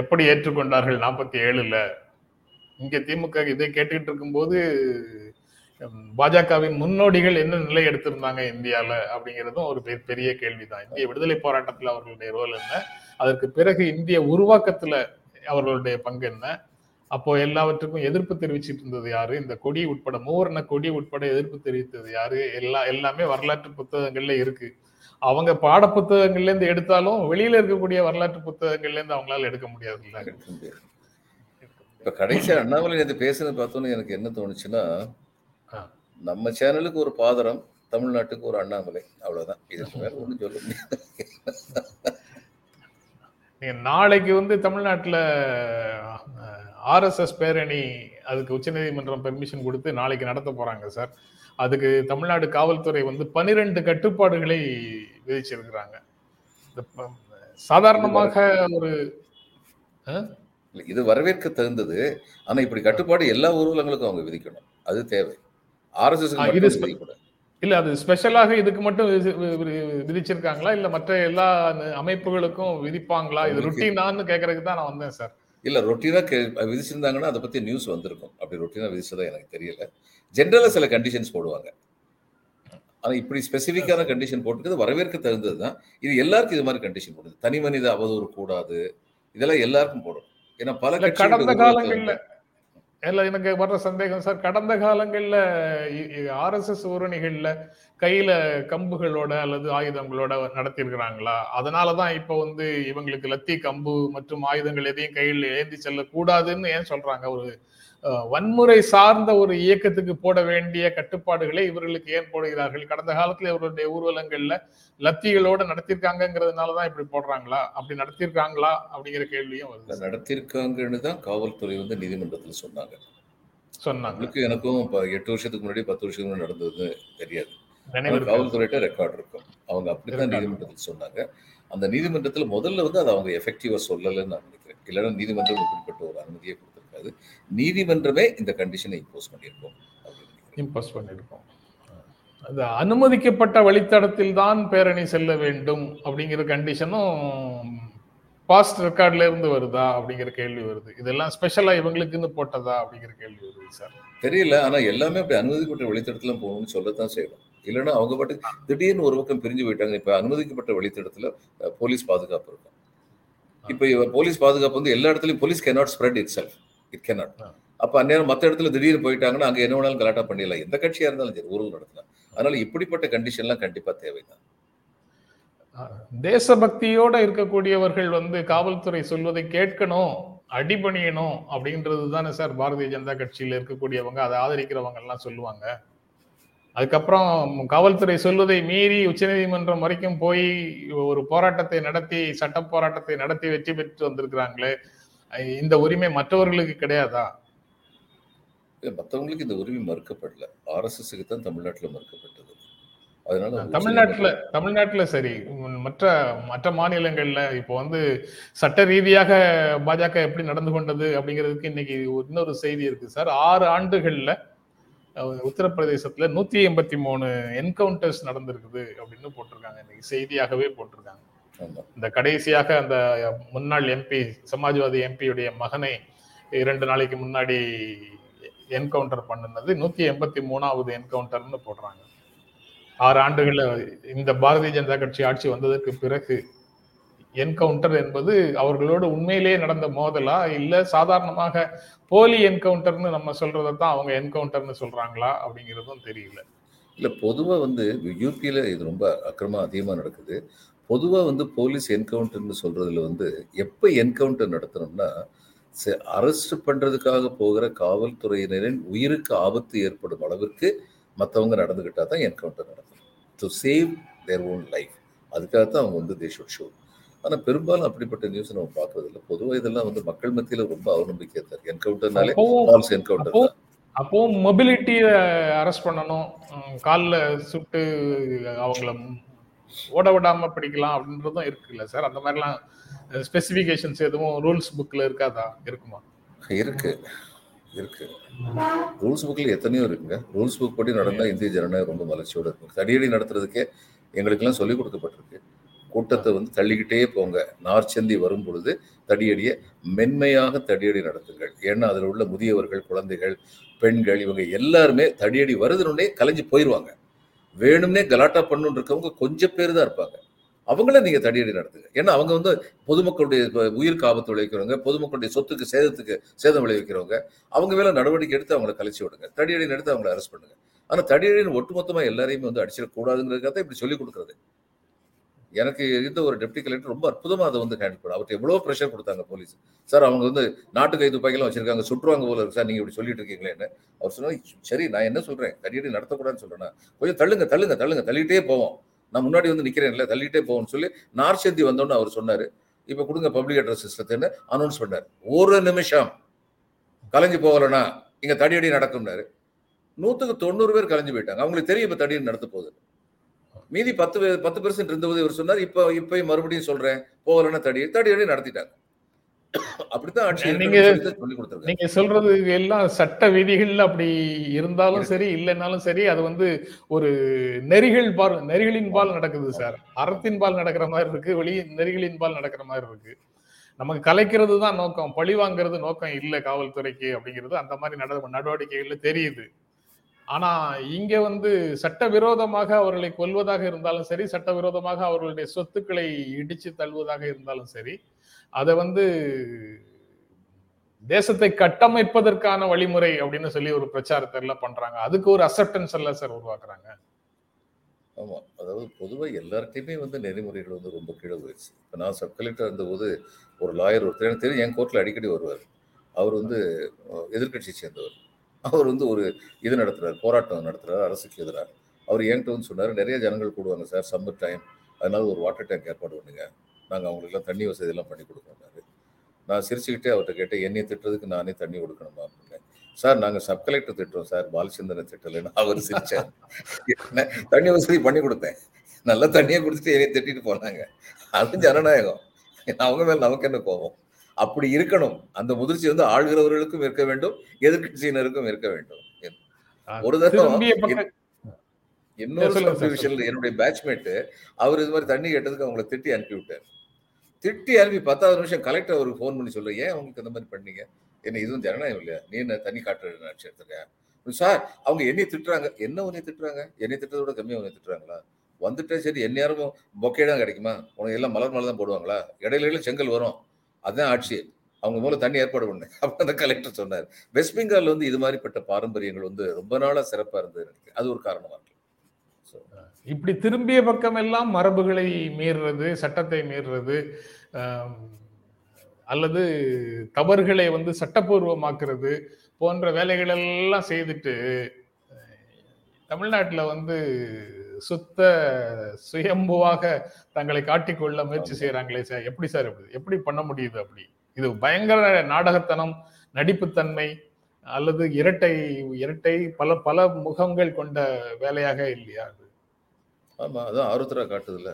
எப்படி ஏற்றுக்கொண்டார்கள் நாற்பத்தி ஏழுல? இங்க திமுக இதை கேட்டுக்கிட்டு இருக்கும்போது பாஜகவின் முன்னோடிகள் என்ன நிலை எடுத்திருந்தாங்க இந்தியால அப்படிங்கிறதும் ஒரு பெரிய கேள்விதான். இந்திய விடுதலை போராட்டத்துல அவர்களுடைய ரோல் என்ன, அதற்கு பிறகு இந்திய உருவாக்கத்துல அவர்களுடைய பங்கு என்ன, அப்போ எல்லாவற்றுக்கும் எதிர்ப்பு தெரிவிச்சுட்டு இருந்தது யாரு, இந்த கொடி உட்பட மூவர்ண கொடி உட்பட எதிர்ப்பு தெரிவித்தது யாரு, எல்லா எல்லாமே வரலாற்று புத்தகங்கள்ல இருக்கு. அவங்க பாட புத்தகங்கள்ல இருந்து எடுத்தாலும் வெளியில இருக்கக்கூடிய வரலாற்று புத்தகங்கள்ல இருந்து அவங்களால எடுக்க முடியாது. இப்ப கடைசியா அண்ணாமலை நேற்று பேசுறது பார்த்தோன்னு எனக்கு என்ன தோணுச்சுன்னா, நம்ம சேனலுக்கு ஒரு பாதரம், தமிழ்நாட்டுக்கு ஒரு அண்ணாமலை, அவ்வளவுதான். இதுக்கு மேல ஒண்ணும் சொல்ல முடியாது. நாளைக்கு வந்து தமிழ்நாட்டுல ஆர்எஸ்எஸ் பேரணி, அதுக்கு உச்சநீதிமன்றம் பெர்மிஷன் கொடுத்து நாளைக்கு நடத்த போறாங்க சார். அதுக்கு தமிழ்நாடு காவல்துறை வந்து பனிரெண்டு கட்டுப்பாடுகளை விதிச்சிருக்கிறாங்க. சாதாரணமாக ஒரு இது வரவேற்க தகுந்தது. ஆனா இப்படி கட்டுப்பாடு எல்லா ஊர்வலங்களுக்கும் அவங்க விதிக்கணும், அது தேவை. ஆர்எஸ்எஸ் இல்ல, அது ஸ்பெஷலாக இதுக்கு மட்டும் விதிச்சிருக்காங்களா இல்ல மற்ற எல்லா அமைப்புகளுக்கும் விதிப்பாங்களா? இது ரொட்டீனான்னு கேட்கறதுக்கு தான் நான் வந்தேன் சார். இல்லை, ரொட்டீனாக விதிச்சிருந்தாங்கன்னா அதை பற்றி நியூஸ் வந்திருக்கும். அப்படி ரொட்டீனாக விதிச்சதா எனக்கு தெரியல. ஜென்ரலாக சில கண்டிஷன்ஸ் போடுவாங்க, ஆனால் இப்படி ஸ்பெசிஃபிக்கான கண்டிஷன் போட்டுக்கிறது வரவேற்க தகுந்தது தான். இது எல்லாருக்கும் இது மாதிரி கண்டிஷன் போடுது. தனி மனித அவதூறு கூடாது, இதெல்லாம் எல்லாருக்கும் போடும். ஏன்னா பல கடந்த காலங்களில் இல்லை, எனக்கு வர்ற சந்தேகம் சார், கடந்த காலங்களில் ஆர்எஸ்எஸ் ஊரணிகளில் கையில கம்புகளோட அல்லது ஆயுதங்களோட நடத்திருக்கிறாங்களா? அதனால தான் இப்போ வந்து இவங்களுக்கு லத்தி கம்பு மற்றும் ஆயுதங்கள் எதையும் கையில் ஏந்தி செல்லக்கூடாதுன்னு ஏன் சொல்றாங்க? ஒரு வன்முறை சார்ந்த ஒரு இயக்கத்துக்கு போட வேண்டிய கட்டுப்பாடுகளை இவர்களுக்கு ஏன் போடுகிறார்கள்? கடந்த காலத்துல இவருடைய ஊர்வலங்கள்ல லத்திகளோட நடத்திருக்காங்கிறதுனாலதான் இப்படி போடுறாங்களா? அப்படி நடத்திருக்காங்களா அப்படிங்கிற கேள்வியும் வருது. நடத்திருக்காங்கன்னு தான் காவல்துறை வந்து நீதிமன்றத்தில் சொன்னாங்க சொன்னாங்க எனக்கும் எட்டு வருஷத்துக்கு முன்னாடி பத்து வருஷத்துக்கு முன்னாடி நடந்தது தெரியாது. காவல்துறையிட்ட ரெக்கார்டு இருக்கும். அவங்க அப்படிதான் நீதிமன்றத்தில் சொன்னாங்க. அந்த நீதிமன்றத்தில் முதல்ல வந்து அதை அவங்க எஃபெக்டிவா சொல்லலைன்னு நான் நினைக்கிறேன். இல்லைன்னா நீதிமன்றம் குறிப்பிட்ட ஒரு அனுமதியை கொடுத்துருக்காது. நீதிமன்றமே இந்த கண்டிஷனை இம்போஸ் பண்ணியிருக்கோம் இம்போஸ் பண்ணியிருக்கோம் அது அனுமதிக்கப்பட்ட வழித்தடத்தில் தான் பேரணி செல்ல வேண்டும் அப்படிங்கிற கண்டிஷனும் பாஸ்ட் ரெக்கார்ட்ல இருந்து வருதா அப்படிங்கிற கேள்வி வருது. இதெல்லாம் ஸ்பெஷலா இவங்களுக்குன்னு போட்டதா அப்படிங்கிற கேள்வி வருது சார், தெரியல. ஆனா எல்லாமே அப்படி அனுமதிக்கப்பட்ட வழித்தடத்துல போகணும்னு சொல்லத்தான் செய்யணும். இல்லைன்னா அவங்க பாட்டு திடீர்னு ஒரு பக்கம் பிரிஞ்சு போயிட்டாங்க. இப்ப அனுமதிக்கப்பட்ட வழித்தடத்துல போலீஸ் பாதுகாப்பு இருக்கும். இப்ப போலீஸ் பாதுகாப்பு வந்து எல்லா இடத்துலயும் police cannot spread itself, it cannot. அப்ப அந்நேரம் மற்ற இடத்துல திடீர்னு போயிட்டாங்கன்னா அங்க என்ன வேணாலும் கலாட்டா பண்ணிடலாம், எந்த கட்சியா இருந்தாலும் சரி, ஊழல் நடத்தலாம். அதனால இப்படிப்பட்ட கண்டிஷன்லாம் கண்டிப்பா தேவைதான். தேசபக்தியோட இருக்கக்கூடியவர்கள் வந்து காவல்துறை சொல்வதை கேட்கணும், அடிபணியணும் அப்படின்றது தானே சார் பாரதிய ஜனதா கட்சியில இருக்கக்கூடியவங்க, அதை ஆதரிக்கிறவங்க எல்லாம் சொல்லுவாங்க. அதுக்கப்புறம் காவல்துறை சொல்வதை மீறி உச்சநீதிமன்றம் வரைக்கும் போய் ஒரு போராட்டத்தை நடத்தி, சட்ட போராட்டத்தை நடத்தி வெற்றி பெற்று வந்திருக்கிறாங்களே, இந்த உரிமை மற்றவர்களுக்கு கிடையாதா? மற்றவங்களுக்கு இந்த உரிமை மறுக்கப்படல, ஆர்எஸ்எஸ்க்கு தான் தமிழ்நாட்டில் மறுக்கப்பட்டது. அதனால தமிழ்நாட்டில் தமிழ்நாட்டில் சரி, மற்ற மற்ற மாநிலங்கள்ல இப்போ வந்து சட்ட ரீதியாக பாஜக எப்படி நடந்து கொண்டது அப்படிங்கிறதுக்கு இன்னைக்கு இன்னொரு செய்தி இருக்கு சார். ஆறு ஆண்டுகள்ல உத்தரப்பிரதேசத்துல நூத்தி எண்பத்தி மூணு என்கவுண்டர்ஸ் நடந்திருக்குது அப்படின்னு போட்டிருக்காங்க, இன்னைக்கு செய்தியாகவே போட்டிருக்காங்க. இந்த கடைசியாக அந்த முன்னாள் எம்பி, சமாஜ்வாதி எம்பியுடைய மகனை இரண்டு நாளைக்கு முன்னாடி என்கவுண்டர் பண்ணினது நூத்தி எண்பத்தி மூணாவது என்கவுண்டர்னு போடுறாங்க. ஆறு ஆண்டுகள்ல இந்த பாரதிய ஜனதா கட்சி ஆட்சி வந்ததற்கு பிறகு என்கவுண்டர் என்பது அவர்களோடு உண்மையிலேயே நடந்த மோதலா, இல்ல சாதாரணமாக போலி என்கவுண்டர்னு நம்ம சொல்றதான் அவங்க என்கவுண்டர்னு சொல்றாங்களா அப்படிங்கிறதும் தெரியல. இல்ல பொதுவா வந்து யூபியில இது ரொம்ப அக்கிரமா அதிகமா நடக்குது. பொதுவா வந்து போலீஸ் என்கவுண்டர்னு சொல்றதுல வந்து எப்ப என்கவுண்டர் நடத்தணும்னா, அரெஸ்ட் பண்றதுக்காக போகிற காவல்துறையினரின் உயிருக்கு ஆபத்து ஏற்படும் அளவிற்கு மற்றவங்க நடந்துக்கிட்டா தான் என்கவுண்டர் நடக்கும், to save their own life. அதுக்காகத்தான் அவங்க வந்து தே ஷுட் ஷோ. ஆனால் பெரும்பாலும் அப்படிப்பட்ட நியூஸ் நம்ம பார்க்கறதில்ல. பொதுவாக இதெல்லாம் வந்து மக்கள் மத்தியில் ரொம்ப அவநம்பிக்கை தான். என்கவுண்டர்னாலே ஃபால்ஸ் என்கவுண்டர் தான். அப்போ மொபிலிட்டியை அரெஸ்ட் பண்ணணும், காலில் சுட்டு அவங்கள ஓட விடாம பிடிக்கலாம் அப்படின்றதும் இருக்குல்ல சார். அந்த மாதிரிலாம் ஸ்பெசிஃபிகேஷன்ஸ் எதுவும் ரூல்ஸ் புக்கில் இருக்காதா? இருக்குமா? இருக்கு இருக்கு ரூல்ஸ் புக்கில் எத்தனையோ இருக்குங்க. ரூல்ஸ் புக் படி நடந்தால் இந்திய ஜனநாயகம் ரொம்ப மலர்ச்சியோடு இருக்கும். தடியடி நடத்துறதுக்கே எங்களுக்கெல்லாம் சொல்லிக் கொடுக்கப்பட்டிருக்கு, கூட்டத்தை வந்து தள்ளிக்கிட்டே போங்க, நார்ச்சந்தி வரும் பொழுது தடியடியை மென்மையாக தடியடி நடத்துங்கள். ஏன்னா அதில் உள்ள முதியவர்கள், குழந்தைகள், பெண்கள், இவங்க எல்லாருமே தடியடி வருதுன்னே கலைஞ்சு போயிடுவாங்க. வேணும்னே கலாட்டா பண்ணுன்னு இருக்கவங்க கொஞ்சம் பேர் தான் இருப்பாங்க. அவங்கள நீங்கள் தடியடி நடத்துங்க. ஏன்னா அவங்க வந்து பொதுமக்களுடைய உயிருக்கு ஆபத்து விளைவிக்கிறவங்க, பொதுமக்களுடைய சொத்துக்கு சேதத்துக்கு சேதம் விளைவிக்கிறவங்க. அவங்க மேலே நடவடிக்கை எடுத்து அவங்கள கழிச்சு விடுங்க, தடியடி நடத்து அவங்கள அரெஸ்ட் பண்ணுங்க. ஆனால் தடியடின்னு ஒட்டுமொத்தமாக எல்லாரையுமே வந்து அடிச்சிடக்கூடாதுங்கிறதுக்காக தான் இப்படி சொல்லிக் கொடுக்குறது. எனக்கு இருந்த ஒரு டெப்டி கலெக்டர் ரொம்ப அற்புதமாக அதை வந்து ஹேண்டில் பண்ண, அவர்கிட்ட எவ்வளோ ப்ரெஷர் கொடுத்தாங்க போலீஸ். சார் அவங்க வந்து நாட்டு கை துப்பாக்கிலாம் வச்சிருக்காங்க, சுற்றுவாங்க போல இருக்கு சார், நீங்கள் இப்படி சொல்லிட்டு இருக்கீங்களேன்னு. அவர் சொன்னால் சரி, நான் என்ன சொல்கிறேன், தடியடி நடத்தக்கூடாதுன்னு சொல்கிறேன்னா கொஞ்சம் தள்ளுங்க தள்ளுங்க தள்ளுங்க தள்ளிகிட்டே போவோம், நான் முன்னாடி வந்து நிற்கிறேன்ல, தள்ளிகிட்டே போவோம்னு சொல்லி நார்ச்சந்தி வந்தோன்னு அவர் சொன்னார். இப்போ கொடுங்க பப்ளிக் அட்ரஸ் சிஸ்டத்தைன்னு அனௌன்ஸ் பண்ணார். ஒரு நிமிஷம் கலைஞ்சு போகலன்னா இங்கே தடியடி நடக்கும்னாரு. நூற்றுக்கு தொண்ணூறு பேர் கலைஞ்சு போயிட்டாங்க. அவங்களுக்கு தெரியும் இப்போ தடியடி நடத்த போகுது. மீதி பத்து பத்து பெர்சன்ட் இருந்தபோது இவர் சொன்னார், இப்போ இப்போ மறுபடியும் சொல்கிறேன் போகலன்னா தடியடி தடியடி நடத்திட்டாங்க. நீங்க சொல்றது எல்லாம் சட்ட விதிகள் அப்படி இருந்தாலும் சரி இல்லைன்னாலும் சரி, அது வந்து ஒரு நெறிகள் பால், நெறிகளின் பால் நடக்குது சார். அறத்தின் பால் நடக்கிற மாதிரி இருக்கு, வெளியே நெறிகளின் பால் நடக்கிற மாதிரி இருக்கு. நமக்கு கலைக்கிறது தான் நோக்கம், பழி வாங்குறது நோக்கம் இல்லை காவல்துறைக்கு அப்படிங்கிறது அந்த மாதிரி நட நடவடிக்கைகள்ல தெரியுது. ஆனா இங்க வந்து சட்டவிரோதமாக அவர்களை கொல்வதாக இருந்தாலும் சரி, சட்டவிரோதமாக அவர்களுடைய சொத்துக்களை இடிச்சு தள்ளுவதாக இருந்தாலும் சரி, அதை வந்து தேசத்தை கட்டமைப்பதற்கான வழிமுறை அப்படின்னு சொல்லி ஒரு பிரச்சாரத்தை எல்லாம் பண்றாங்க. அதுக்கு ஒரு அக்செப்டன்ஸ் எல்லாம் சார் உருவாக்குறாங்க. ஆமா, அதாவது பொதுவாக எல்லார்ட்டையுமே வந்து நெறிமுறைகள் வந்து ரொம்ப கீழே போயிடுச்சு. இப்போ நான் சப் கலெக்டர் இருந்தபோது ஒரு லாயர் ஒருத்தர், எனக்கு தெரியும், என் கோர்ட்டில் அடிக்கடி வருவார். அவர் வந்து எதிர்கட்சியை சேர்ந்தவர். அவர் வந்து ஒரு இது நடத்துறாரு, போராட்டம் நடத்துறாரு அரசுக்கு எதிராக. அவர் என்கிட்ட வந்து சொன்னார், நிறைய ஜனங்கள் கூடுவாங்க சார் சம்மர் டைம், அதனால ஒரு வாட்டர் டேங்க் ஏற்பாடு பண்ணுங்க, நாங்கள் அவங்களுக்குலாம் தண்ணி வசதியெல்லாம் பண்ணி கொடுக்கணும்னாரு. நான் சிரிச்சுக்கிட்டே அவர்கிட்ட கேட்டேன், என்னையை திட்டுறதுக்கு நானே தண்ணி கொடுக்கணுமா அப்படின்னேன். சார் நாங்கள் சப் கலெக்டர் திட்டுறோம் சார், பாலச்சந்திரனை திட்டலைன்னு அவர் சிரிச்சார். தண்ணி வசதி பண்ணி கொடுத்தேன், நல்லா தண்ணியை கொடுத்துட்டு என்னையை திட்டிட்டு போனாங்க. அது ஜனநாயகம், அவங்க மேலே நமக்கு என்ன கோபம்? அப்படி இருக்கணும். அந்த முதிர்ச்சி வந்து ஆளுகிறவர்களுக்கும் இருக்க வேண்டும், எதிர்கட்சியினருக்கும் இருக்க வேண்டும். ஒரு தரம் இன்னொரு என்னுடைய பேட்ச்மேட்டு அவர் இது மாதிரி தண்ணி கேட்டதுக்கு அவங்களை திட்டி அனுப்பி விட்டார். திட்டி அனுப்பி பத்தாவது நிமிஷம் கலெக்டர் அவருக்கு ஃபோன் பண்ணி சொல்லுங்க, ஏன் அவங்களுக்கு அந்த மாதிரி பண்ணீங்க, என்ன இதுவும் ஜனநாயகம் இல்லையா, நீ என்ன தண்ணி காட்டுற நினச்சி எடுத்துருக்க சார். அவங்க என்னையை திட்டுறாங்க, என்ன உன்னையை திட்டுறாங்க, என்னை திட்டத்தோட கம்மியாக உன்னை திட்டுறாங்களா, வந்துட்டு சரி என்ன யாரும் பொக்கேடாக கிடைக்குமா, உனக்கு எல்லாம் மலர் மலர் தான் போடுவாங்களா, இடையில செங்கல் வரும், அதுதான் ஆட்சி, அவங்க மூலம் தண்ணி ஏற்பாடு பண்ணு அப்படின்னு அந்த கலெக்டர் சொன்னார். வெஸ்ட் பெங்கால் வந்து இது மாதிரிப்பட்ட பாரம்பரியங்கள் வந்து ரொம்ப நாளாக சிறப்பாக இருந்தது, எனக்கு அது ஒரு காரணமாக இருக்கு. இப்படி திரும்பிய பக்கம் எல்லாம் மரபுகளை மீறுறது, சட்டத்தை மீறுறது, அல்லது தவறுகளை வந்து சட்டப்பூர்வமாக்குறது போன்ற வேலைகள் எல்லாம் செய்துட்டு தமிழ்நாட்டில் வந்து சுத்த சுயம்புவாக தங்களை காட்டிக்கொள்ள முயற்சி செய்யறாங்களே சார், எப்படி சார் எப்படி எப்படி பண்ண முடியுது அப்படி? இது பயங்கர நாடகத்தனம், நடிப்புத்தன்மை, அல்லது இரட்டை இரட்டை பல பல முகங்கள் கொண்ட வேலையாக இல்லையா அது? ஆமா, அதான் ஆருத்ரா காட்டுதுல,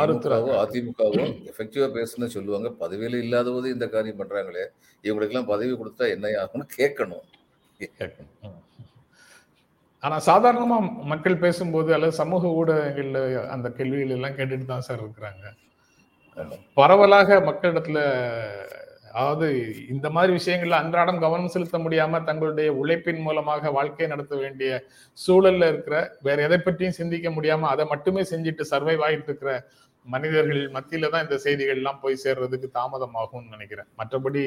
ஆருத்ராவோ அதிமுகவோ எஃபெக்டிவா பேசணும்னு சொல்லுவாங்க, பதவியில இல்லாதபோது இந்த காரியம் பண்றாங்களே, இவங்களுக்கு எல்லாம் பதவி கொடுத்தா என்ன ஆகும்னு கேட்கணும். ஆனா சாதாரணமா மக்கள் பேசும்போது அல்லது சமூக ஊடகங்கள்ல அந்த கேள்விகள் எல்லாம் கேட்டுட்டு தான் சார் இருக்கிறாங்க. பரவலாக மக்களிடத்துல அதாவது இந்த மாதிரி விஷயங்கள்ல அன்றாடம் கவனம் செலுத்த முடியாம தங்களுடைய உழைப்பின் மூலமாக வாழ்க்கையை நடத்த வேண்டிய சூழல்ல இருக்கிற, வேற எதை பற்றியும் சிந்திக்க முடியாம அதை மட்டுமே செஞ்சுட்டு சர்வைவ் ஆகிட்டு இருக்கிற மனிதர்கள் மத்தியில தான் இந்த செய்திகள் எல்லாம் போய் சேர்றதுக்கு தாமதமாகும்னு நினைக்கிறேன். மற்றபடி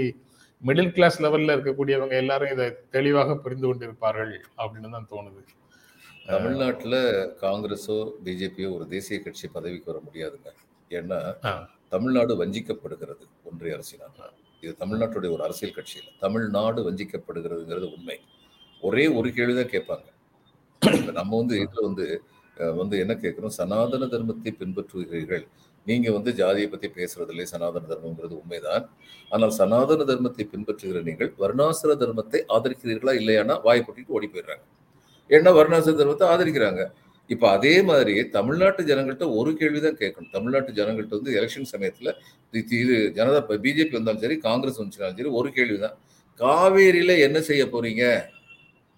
மிடில் கிளாஸ் லெவல்ல இருக்கக்கூடியவங்க எல்லாரும் இதை தெளிவாக புரிந்து கொண்டிருப்பார்கள் அப்படின்னு தான் தோணுது. தமிழ்நாட்டுல காங்கிரஸோ பிஜேபியோ ஒரு தேசிய கட்சி பதவிக்கு வர முடியாதுங்க. ஏன்னா தமிழ்நாடு வஞ்சிக்கப்படுகிறது ஒன்றிய அரசினால். இது தமிழ்நாட்டுடைய ஒரு அரசியல் கட்சியில் தமிழ்நாடு வஞ்சிக்கப்படுகிறதுங்கிறது உண்மை. ஒரே ஒரு கேள்விதான் கேட்பாங்க. நம்ம வந்து இதில் வந்து வந்து என்ன கேட்குறோம், சனாதன தர்மத்தை பின்பற்றுகிறீர்கள், நீங்கள் வந்து ஜாதியை பற்றி பேசுறதில்லை, சனாதன தர்மங்கிறது உண்மைதான். ஆனால் சனாதன தர்மத்தை பின்பற்றுகிற நீங்கள் வர்ணாசிர தர்மத்தை ஆதரிக்கிறீர்களா இல்லையானா வாய் போட்டிட்டு ஓடி போயிடுறாங்க. ஏன்னா வர்ணாசிர தர்மத்தை ஆதரிக்கிறாங்க. இப்போ அதே மாதிரி தமிழ்நாட்டு ஜனங்கள்கிட்ட ஒரு கேள்விதான் கேட்கணும். தமிழ்நாட்டு ஜனங்கள்கிட்ட வந்து எலெக்ஷன் சமயத்தில் இது ஜனதா பிஜேபி வந்தாலும் சரி, காங்கிரஸ் வந்துச்சுனாலும் சரி, ஒரு கேள்விதான், காவேரியில என்ன செய்ய போறீங்க?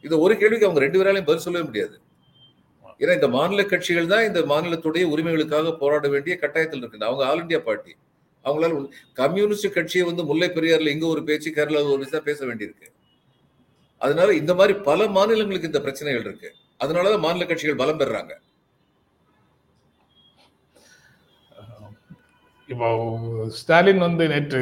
இந்த ஒரு கேள்விக்கு அவங்க ரெண்டு பேராலையும் பதில் சொல்லவே முடியாது. ஏன்னா இந்த மாநில கட்சிகள் தான் இந்த மாநிலத்துடைய உரிமைகளுக்காக போராட வேண்டிய கட்டாயத்தில் இருக்கு. அவங்க ஆல் இண்டியா பார்ட்டி, அவங்களால கம்யூனிஸ்ட் கட்சியை வந்து முல்லைப்பெரியார்ல இங்க ஒரு பேச்சு, கேரளாவில் ஒரு பேச்சு தான் பேச வேண்டியிருக்கு. அதனால இந்த மாதிரி பல மாநிலங்களுக்கு இந்த பிரச்சனைகள் இருக்கு. அதனாலதான் மாநில கட்சிகள் பலம் பெறாங்க. இப்போ ஸ்டாலின் வந்து நேற்று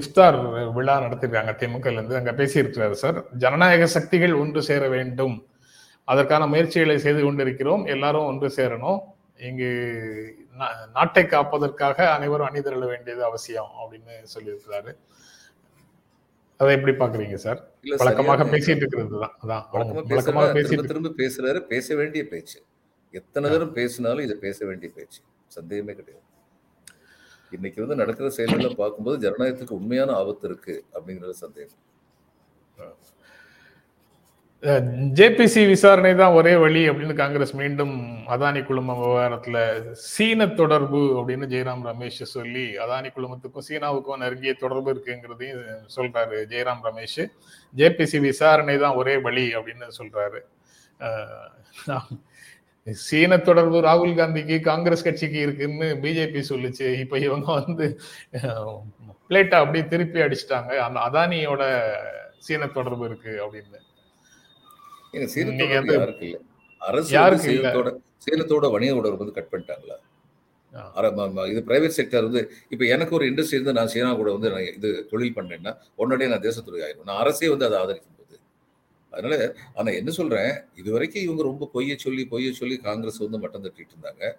இஃப்தார் விழா நடத்திருக்காங்க திமுக இருந்து, அங்க பேசியிருக்கிறார் சார், ஜனநாயக சக்திகள் ஒன்று சேர வேண்டும், அதற்கான முயற்சிகளை செய்து கொண்டிருக்கிறோம், எல்லாரும் ஒன்று சேரணும், இங்கு நாட்டை காப்பதற்காக அனைவரும் அணிதிரள வேண்டியது அவசியம் அப்படின்னு சொல்லியிருக்கிறாரு. அதை எப்படி பாக்குறீங்க சார்? வழக்கமாக பேசிட்டு இருக்கிறது தான், அதான் வழக்கமாக பேசிட்டு திரும்ப பேசுறாரு, பேச வேண்டிய பேச்சு, எத்தனை தரம் பேசினாலும் இதை பேச வேண்டிய பேச்சு, சந்தேகமே கிடையாது. இன்னைக்கு வந்து நடக்கிற செயல்களை பார்க்கும்போது ஜனநாயகத்துக்கு உண்மையான ஆபத்து இருக்கு அப்படிங்கிறது சந்தேகம். ஜேபிசி விசாரணை தான் ஒரே வழி அப்படின்னு காங்கிரஸ் மீண்டும் அதானி குழும விவகாரத்துல சீன தொடர்பு அப்படின்னு ஜெயராம் ரமேஷ் சொல்லி, அதானி குழுமத்துக்கும் சீனாவுக்கும் நெருங்கிய தொடர்பு இருக்குங்கிறதையும் சொல்றாரு ஜெயராம் ரமேஷ். ஜேபிசி விசாரணை தான் ஒரே வழி அப்படின்னு சொல்றாரு. சீன தொடர்பு ராகுல் காந்திக்கு காங்கிரஸ் கட்சிக்கு இருக்குன்னு பிஜேபி சொல்லுச்சு, இப்ப இவங்க வந்து பிளேட்டா அப்படியே திருப்பி அடிச்சுட்டாங்க, அந்த அதானியோட சீன தொடர்பு இருக்கு அப்படின்னு. சேலத்தோட வணிக உடல் வந்து கட் பண்ணிட்டாங்களா? இது பிரைவேட் செக்டர் வந்து இப்ப எனக்கு ஒரு இண்டஸ்ட்ரி இருந்து நான் சீனா கூட வந்து இது தொழில் பண்றேன்னா உடனடியே நான் தேசத்துறை ஆயிடும், நான் அரசே வந்து அதை ஆதரிக்கும் போது. அதனால ஆனா என்ன சொல்றேன், இது வரைக்கும் இவங்க ரொம்ப பொய்ய சொல்லி பொய்ய சொல்லி காங்கிரஸ் வந்து மட்டம் தட்டிட்டு இருந்தாங்க.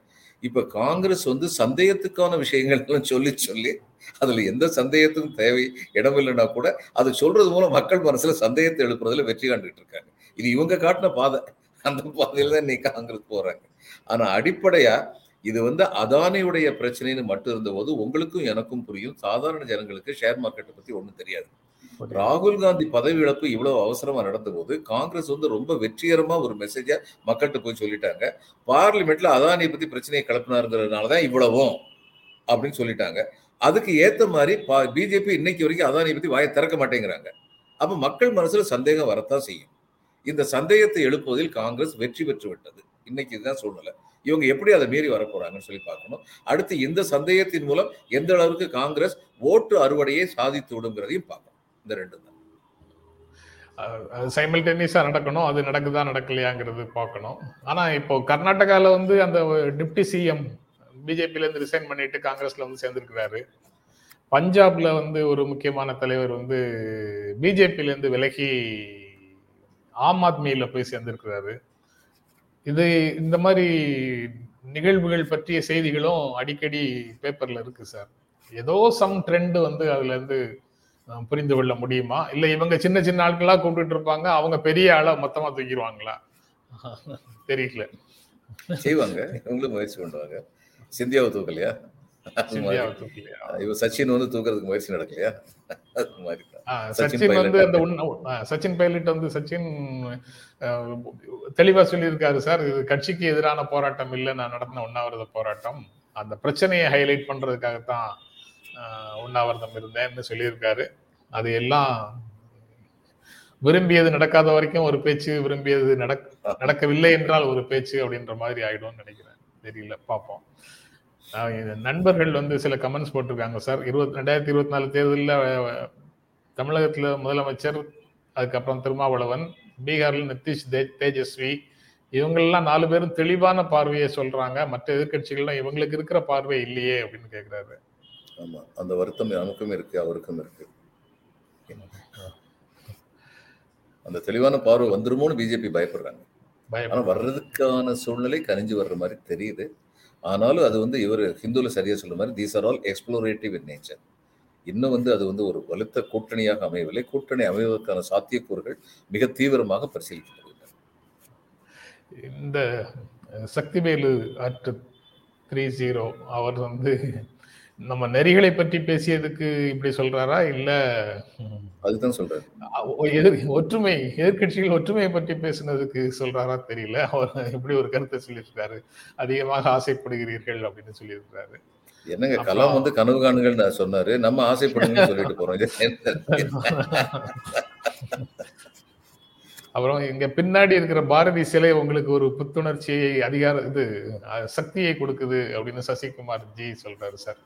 இப்ப காங்கிரஸ் வந்து சந்தேகத்துக்கான விஷயங்கள்லாம் சொல்லி சொல்லி அதுல எந்த சந்தேகத்துக்கும் தேவை இடம் இல்லைன்னா கூட அது சொல்றது மூலம் மக்கள் மனசுல சந்தேகத்தை எழுப்புறதுல வெற்றி காண்டுகிட்டு இருக்காங்க. இது இவங்க காட்டின பாதை, அந்த பாதையில தான் இன்னைக்கு காங்கிரஸ் போறாங்க. ஆனா அடிப்படையா இது வந்து அதானியுடைய பிரச்சனைன்னு மட்டும் இருந்தபோது உங்களுக்கும் எனக்கும் புரியும், சாதாரண ஜனங்களுக்கு ஷேர் மார்க்கெட்டை பத்தி ஒன்றும் தெரியாது. ராகுல் காந்தி பதவி இழப்பு இவ்வளவு அவசரமா நடந்த போது காங்கிரஸ் வந்து ரொம்ப வெற்றிகரமா ஒரு மெசேஜா மக்கள்கிட்ட போய் சொல்லிட்டாங்க, பார்லிமெண்ட்ல அதானியை பத்தி பிரச்சனையை கிளப்பினாருங்கிறதுனாலதான் இவ்வளவும் அப்படின்னு சொல்லிட்டாங்க. அதுக்கு ஏத்த மாதிரி பிஜேபி இன்னைக்கு வரைக்கும் அதானியை பத்தி வாயை திறக்க மாட்டேங்கிறாங்க. அப்ப மக்கள் மனசுல சந்தேகம் வரத்தான் செய்யும். இந்த சந்தேகத்தை எழுப்புவதில் காங்கிரஸ் வெற்றி பெற்று விட்டது. இன்னைக்கு இதுதான் சூழ்நிலை. இவங்க எப்படி அதை மீறி வரப்போறாங்கன்னு சொல்லி பார்க்கணும். அடுத்து இந்த சந்தேகத்தின் மூலம் எந்த அளவுக்கு காங்கிரஸ் ஓட்டு அறுவடையை சாதித்து விடுங்கிறதையும் பார்க்கணும். இந்த ரெண்டு தான் சைமல்டேனியஸாக நடக்கணும். அது நடக்குதா நடக்கலையாங்கிறது பார்க்கணும். ஆனால் இப்போ கர்நாடகாவில் வந்து அந்த டிப்டி சிஎம் பிஜேபியிலேருந்து ரிசைன் பண்ணிட்டு காங்கிரஸில் வந்து சேர்ந்துருக்கிறாரு. பஞ்சாப்ல வந்து ஒரு முக்கியமான தலைவர் வந்து பிஜேபியிலேருந்து விலகி ஆம் ஆத்மியில போய் சேர்ந்திருக்கிறாரு. இது இந்த மாதிரி நிகழ்வுகள் பற்றிய செய்திகளும் அடிக்கடி பேப்பர்ல இருக்கு சார். ஏதோ சம் ட்ரெண்ட் வந்து அதுல இருந்து புரிந்து கொள்ள முடியுமா? இல்லை இவங்க சின்ன சின்ன ஆட்களா கூப்பிட்டு இருப்பாங்க, அவங்க பெரிய ஆளா மொத்தமா தூக்கிடுவாங்களா தெரியல. செய்வாங்க, இவங்களும் முயற்சி பண்ணுவாங்க. சிந்தியாவை தூக்கலையா? சச்சின் வந்து தூக்குறதுக்கு முயற்சி நடக்கலையா? சச்சின் வந்து அந்த சச்சின் பைலட் வந்து சச்சின் தெளிவா சொல்லியிருக்காரு சார், இது கட்சிக்கு எதிரான போராட்டம் இல்லை, நான் நடத்தின உண்ணாவிரத போராட்டம் அந்த பிரச்சனையை ஹைலைட் பண்றதுக்காகத்தான் உண்ணாவிரதம் இருந்தேன்னு சொல்லியிருக்காரு. அது எல்லாம் விரும்பியது நடக்காத வரைக்கும் ஒரு பேச்சு, விரும்பியது நடக்க நடக்கவில்லை என்றால் ஒரு பேச்சு அப்படின்ற மாதிரி ஆயிடும்னு நினைக்கிறேன். தெரியல, பார்ப்போம். நண்பர்கள் வந்து சில கமெண்ட்ஸ் போட்டிருக்காங்க சார். இருபத்தி ரெண்டாயிரத்தி இருபத்தி நாலு தேர்தலில் தமிழகத்தில் முதலமைச்சர், அதுக்கப்புறம் திருமாவளவன், பீகாரில் நிதிஷ் தேஜஸ்வி, இவங்கெல்லாம் நாலு பேரும் தெளிவான பார்வையை சொல்றாங்க, மற்ற எதிர்கட்சிகள்லாம் இவங்களுக்கு இருக்கிற பார்வை இல்லையே அப்படின்னு கேட்கிறாரு. ஆமா, அந்த வருத்தம் நமக்கும் இருக்கு, அவருக்கும் இருக்கு. அந்த தெளிவான பார்வை வந்துருமோன்னு பிஜேபி பயப்படுறாங்க. ஆனா வர்றதுக்கான சூழ்நிலை கனிஞ்சு வர்ற மாதிரி தெரியுது. ஆனாலும் அது வந்து இவர் ஹிந்துல சரியா சொல்ற மாதிரி these are all explorative in nature. இன்னும் வந்து அது வந்து ஒரு வலுத்த கூட்டணியாக அமையவில்லை. கூட்டணி அமைவதற்கான சாத்தியக்கூறுகள் மிக தீவிரமாக பரிசீலிக்கப்படுகின்றன. இந்த சக்திவேலு ஆற்று த்ரீ ஜீரோ அவர் வந்து நம்ம நெறிகளை பற்றி பேசியதுக்கு இப்படி சொல்றாரா இல்ல? அதுதான் சொல்றாரு, ஒற்றுமை, எதிர்கட்சிகள் ஒற்றுமையை பற்றி பேசுனதுக்கு சொல்றாரா தெரியல. அவர் இப்படி ஒரு கருத்தை சொல்லியிருக்காரு, அதிகமாக ஆசைப்படுகிறீர்கள் அப்படின்னு சொல்லியிருக்காரு. என்னங்க, கலாம் வந்து கனவு காணுங்கள் நான் சொன்னாரு, நம்ம ஆசைப்படுங்க சொல்லிட்டு போறோம். அப்புறம் இங்க பின்னாடி இருக்கிற பாரதி சிலை உங்களுக்கு ஒரு புத்துணர்ச்சியை, அதிகார இது சக்தியை கொடுக்குது அப்படின்னு சசிகுமார் ஜி சொல்றாரு சார்.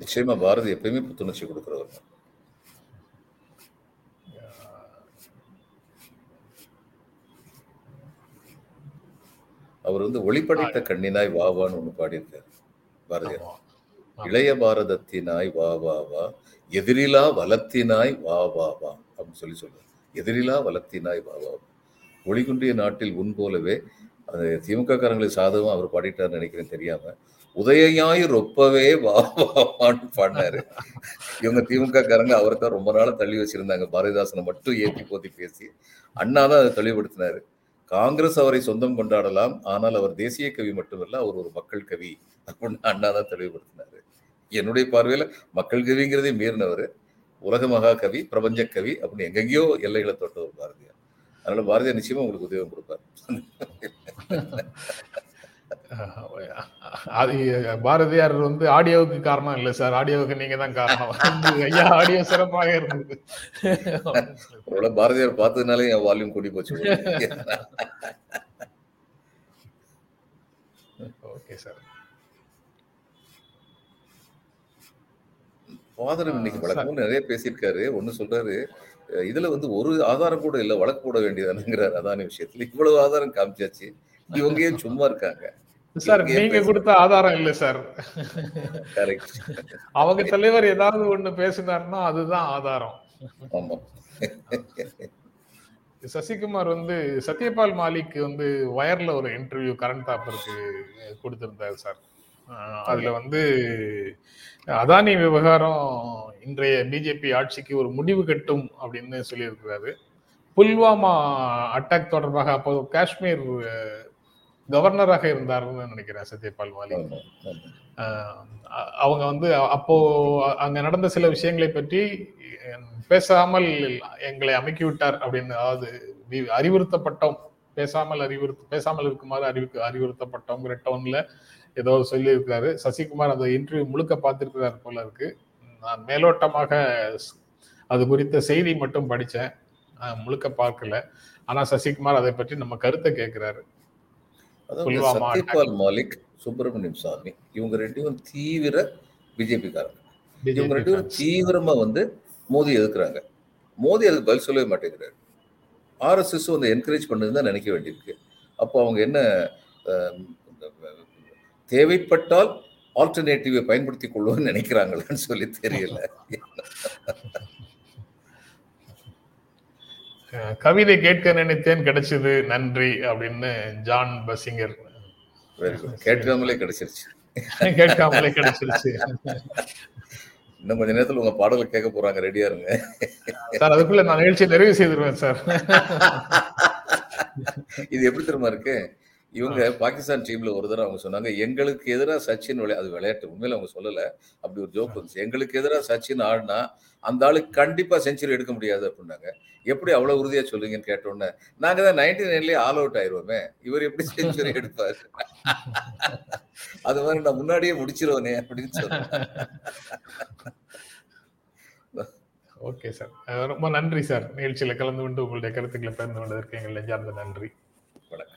நிச்சயமா பாரதி எப்பயுமே புத்துணர்ச்சி கொடுக்கிறவர். அவர் வந்து ஒளிப்படைத்த கண்ணினாய் வாவான்னு ஒண்ணு பாடியிருக்காரு பாரதியார். இளைய பாரதத்தினாய் வா வா வா, எதிரிலா வளத்தினாய் வா வா வா அப்படின்னு சொல்லி சொல்றாரு. எதிரிலா வளத்தினாய் வா வா, ஒளிகுன்றிய நாட்டில் உன் போலவே. அது திமுக காரங்களுக்கு சாதகமா அவர் பாடிட்டார்னு நினைக்கிறேன், தெரியாம. உதயாய் ரொப்பவே வா வான்னு பாடினாரு. இவங்க திமுக காரங்க அவர்தான் ரொம்ப நாள தள்ளி வச்சிருந்தாங்க. பாரதிதாசனை மட்டும் ஏற்றி போத்தி பேசி அண்ணாதான் அதை தெளிவுபடுத்தினாரு. காங்கிரஸ் அவரை சொந்தம் கொண்டாடலாம், ஆனால் அவர் தேசிய கவி மட்டுமல்ல, அவர் ஒரு மக்கள் கவி அப்படின்னு அண்ணாதான் தெளிவுபடுத்தினாரு. என்னுடைய பார்வையில மக்கள் கவிங்கிறதே மீறினவர், உலக மகா கவி, பிரபஞ்ச கவி அப்படின்னு எங்கெங்கயோ எல்லைகளை தொட்ட ஒரு பாரதியார். அதனால பாரதியார் நிச்சயமா உங்களுக்கு உதவியம் கொடுப்பார். அது பாரதியார் வந்து ஆடியோவுக்கு காரணம் இல்லை சார், ஆடியோவுக்கு நீங்க தான் காரணம். ஐயா ஆடியோ சிறப்பாக இருந்தது. அவ்வளவு பாரதியார் பார்த்ததுனாலே என் வால்யூம் கூடி போச்சு. Okay sir. ஃபாதர் இன்னைக்கு வழக்கம் நிறைய பேசியிருக்காரு. ஒன்னு சொல்றாரு, இதுல வந்து ஒரு ஆதாரம் கூட இல்லை, வழக்கு போட வேண்டியதானுங்கிறாரு. அதானி விஷயத்துல இவ்வளவு ஆதாரம் காமிச்சாச்சு, இவங்க ஏன் சும்மா இருக்காங்க சார்? நீங்க கொடுத்த ஆதாரம் இல்ல சார். கரெக்ட், அவங்க தலைவர் ஏதாவது ஒண்ணு பேசினாருன்னா அதுதான் ஆதாரம். ஆமா, சசிகுமார் வந்து சத்யபால் மாலிக் வந்து வயர்ல ஒரு இன்டர்வியூ கரண்ட் தாப்பருக்கு கொடுத்திருந்தாரு சார். அதுல வந்து அதானி விவகாரம் இன்றைய பிஜேபி ஆட்சிக்கு ஒரு முடிவு கட்டும் அப்படின்னு சொல்லியிருக்கிறாரு. புல்வாமா அட்டாக் தொடர்பாக அப்போது காஷ்மீர் கவர்னராக இருந்தாருன்னு நினைக்கிறேன் சத்யபால் மாலிக். அவங்க வந்து அப்போ அங்க நடந்த சில விஷயங்களை பற்றி பேசாமல் எங்களை அமுக்கி விட்டார் அப்படின்னு, அதாவது அறிவுறுத்தப்பட்டோம், பேசாமல் அறிவுறு பேசாமல் இருக்குமாறு அறிவி அறிவுறுத்தப்பட்டோங்கிற டவுன்ல ஏதோ சொல்லி இருக்கிறாரு. சசிகுமார் அந்த இன்டர்வியூ முழுக்க பார்த்திருக்கிறாரு போல இருக்கு. நான் மேலோட்டமாக அது குறித்த செய்தி மட்டும் படித்தேன், முழுக்க பார்க்கல. ஆனா சசிகுமார் அதை பற்றி நம்ம கருத்தை கேட்கிறாரு. அதாவது சத்யபால் மாலிக், சுப்பிரமணியம் சாமி, இவங்க ரெண்டையும் தீவிர பிஜேபிக்காரங்க. இவங்க ரெண்டையும் தீவிரமா வந்து மோடி எதிர்க்கிறாங்க. மோடி அதுக்கு பதில் சொல்லவே மாட்டேங்கிறாரு. ஆர்எஸ்எஸ் வந்து என்கரேஜ் பண்ணுதுன்னு தான் நினைக்க வேண்டியிருக்கு. அப்போ அவங்க என்ன, தேவைப்பட்டால் ஆல்டர்னேட்டிவை பயன்படுத்திக் கொள்வோன்னு நினைக்கிறாங்களான்னு சொல்லி தெரியல. கவிதை கேட்க நினைத்தேன், கிடைச்சது, நன்றி அப்படின்னு ஜான் பசிங்கர். கேட்காமலே கிடைச்சிருச்சு, கேட்காமலே கிடைச்சிருச்சு. இன்னும் கொஞ்ச நேரத்தில் உங்க பாடலை கேட்க போறாங்க, ரெடியா இருங்க சார். அதுக்குள்ள நான் நிகழ்ச்சி நிறைவு செய்திருவேன் சார். இது எப்படி திரும்ப இருக்கு, இவங்க பாகிஸ்தான் டீம்ல ஒரு தடவை அவங்க சொன்னாங்க, எங்களுக்கு எதிராக சச்சின் விளையா, அது விளையாட்டு உண்மையில அவங்க சொல்லல, அப்படி ஒரு ஜோக் இருந்துச்சு, எங்களுக்கு எதிராக சச்சின் ஆடினா அந்த ஆளுக்கு கண்டிப்பா செஞ்சுரி எடுக்க முடியாது அப்படின்னாங்க. எப்படி அவ்வளவு உறுதியா சொல்லுங்கன்னு கேட்டோன்னே, நாங்க தான் நைன்டி நைன்லயே ஆல் அவுட் ஆயிடுவோமே, இவர் எப்படி செஞ்சுரி எடுப்பாரு, அது மாதிரி நான் முன்னாடியே முடிச்சிருவனே அப்படின்னு சொல்றேன். ஓகே சார், ரொம்ப நன்றி சார். நிகழ்ச்சியில கலந்து கொண்டு உங்களுடைய கருத்துக்களை பகிர்ந்து கொண்டதற்கு எங்களை சார்ந்த நன்றி. வணக்கம்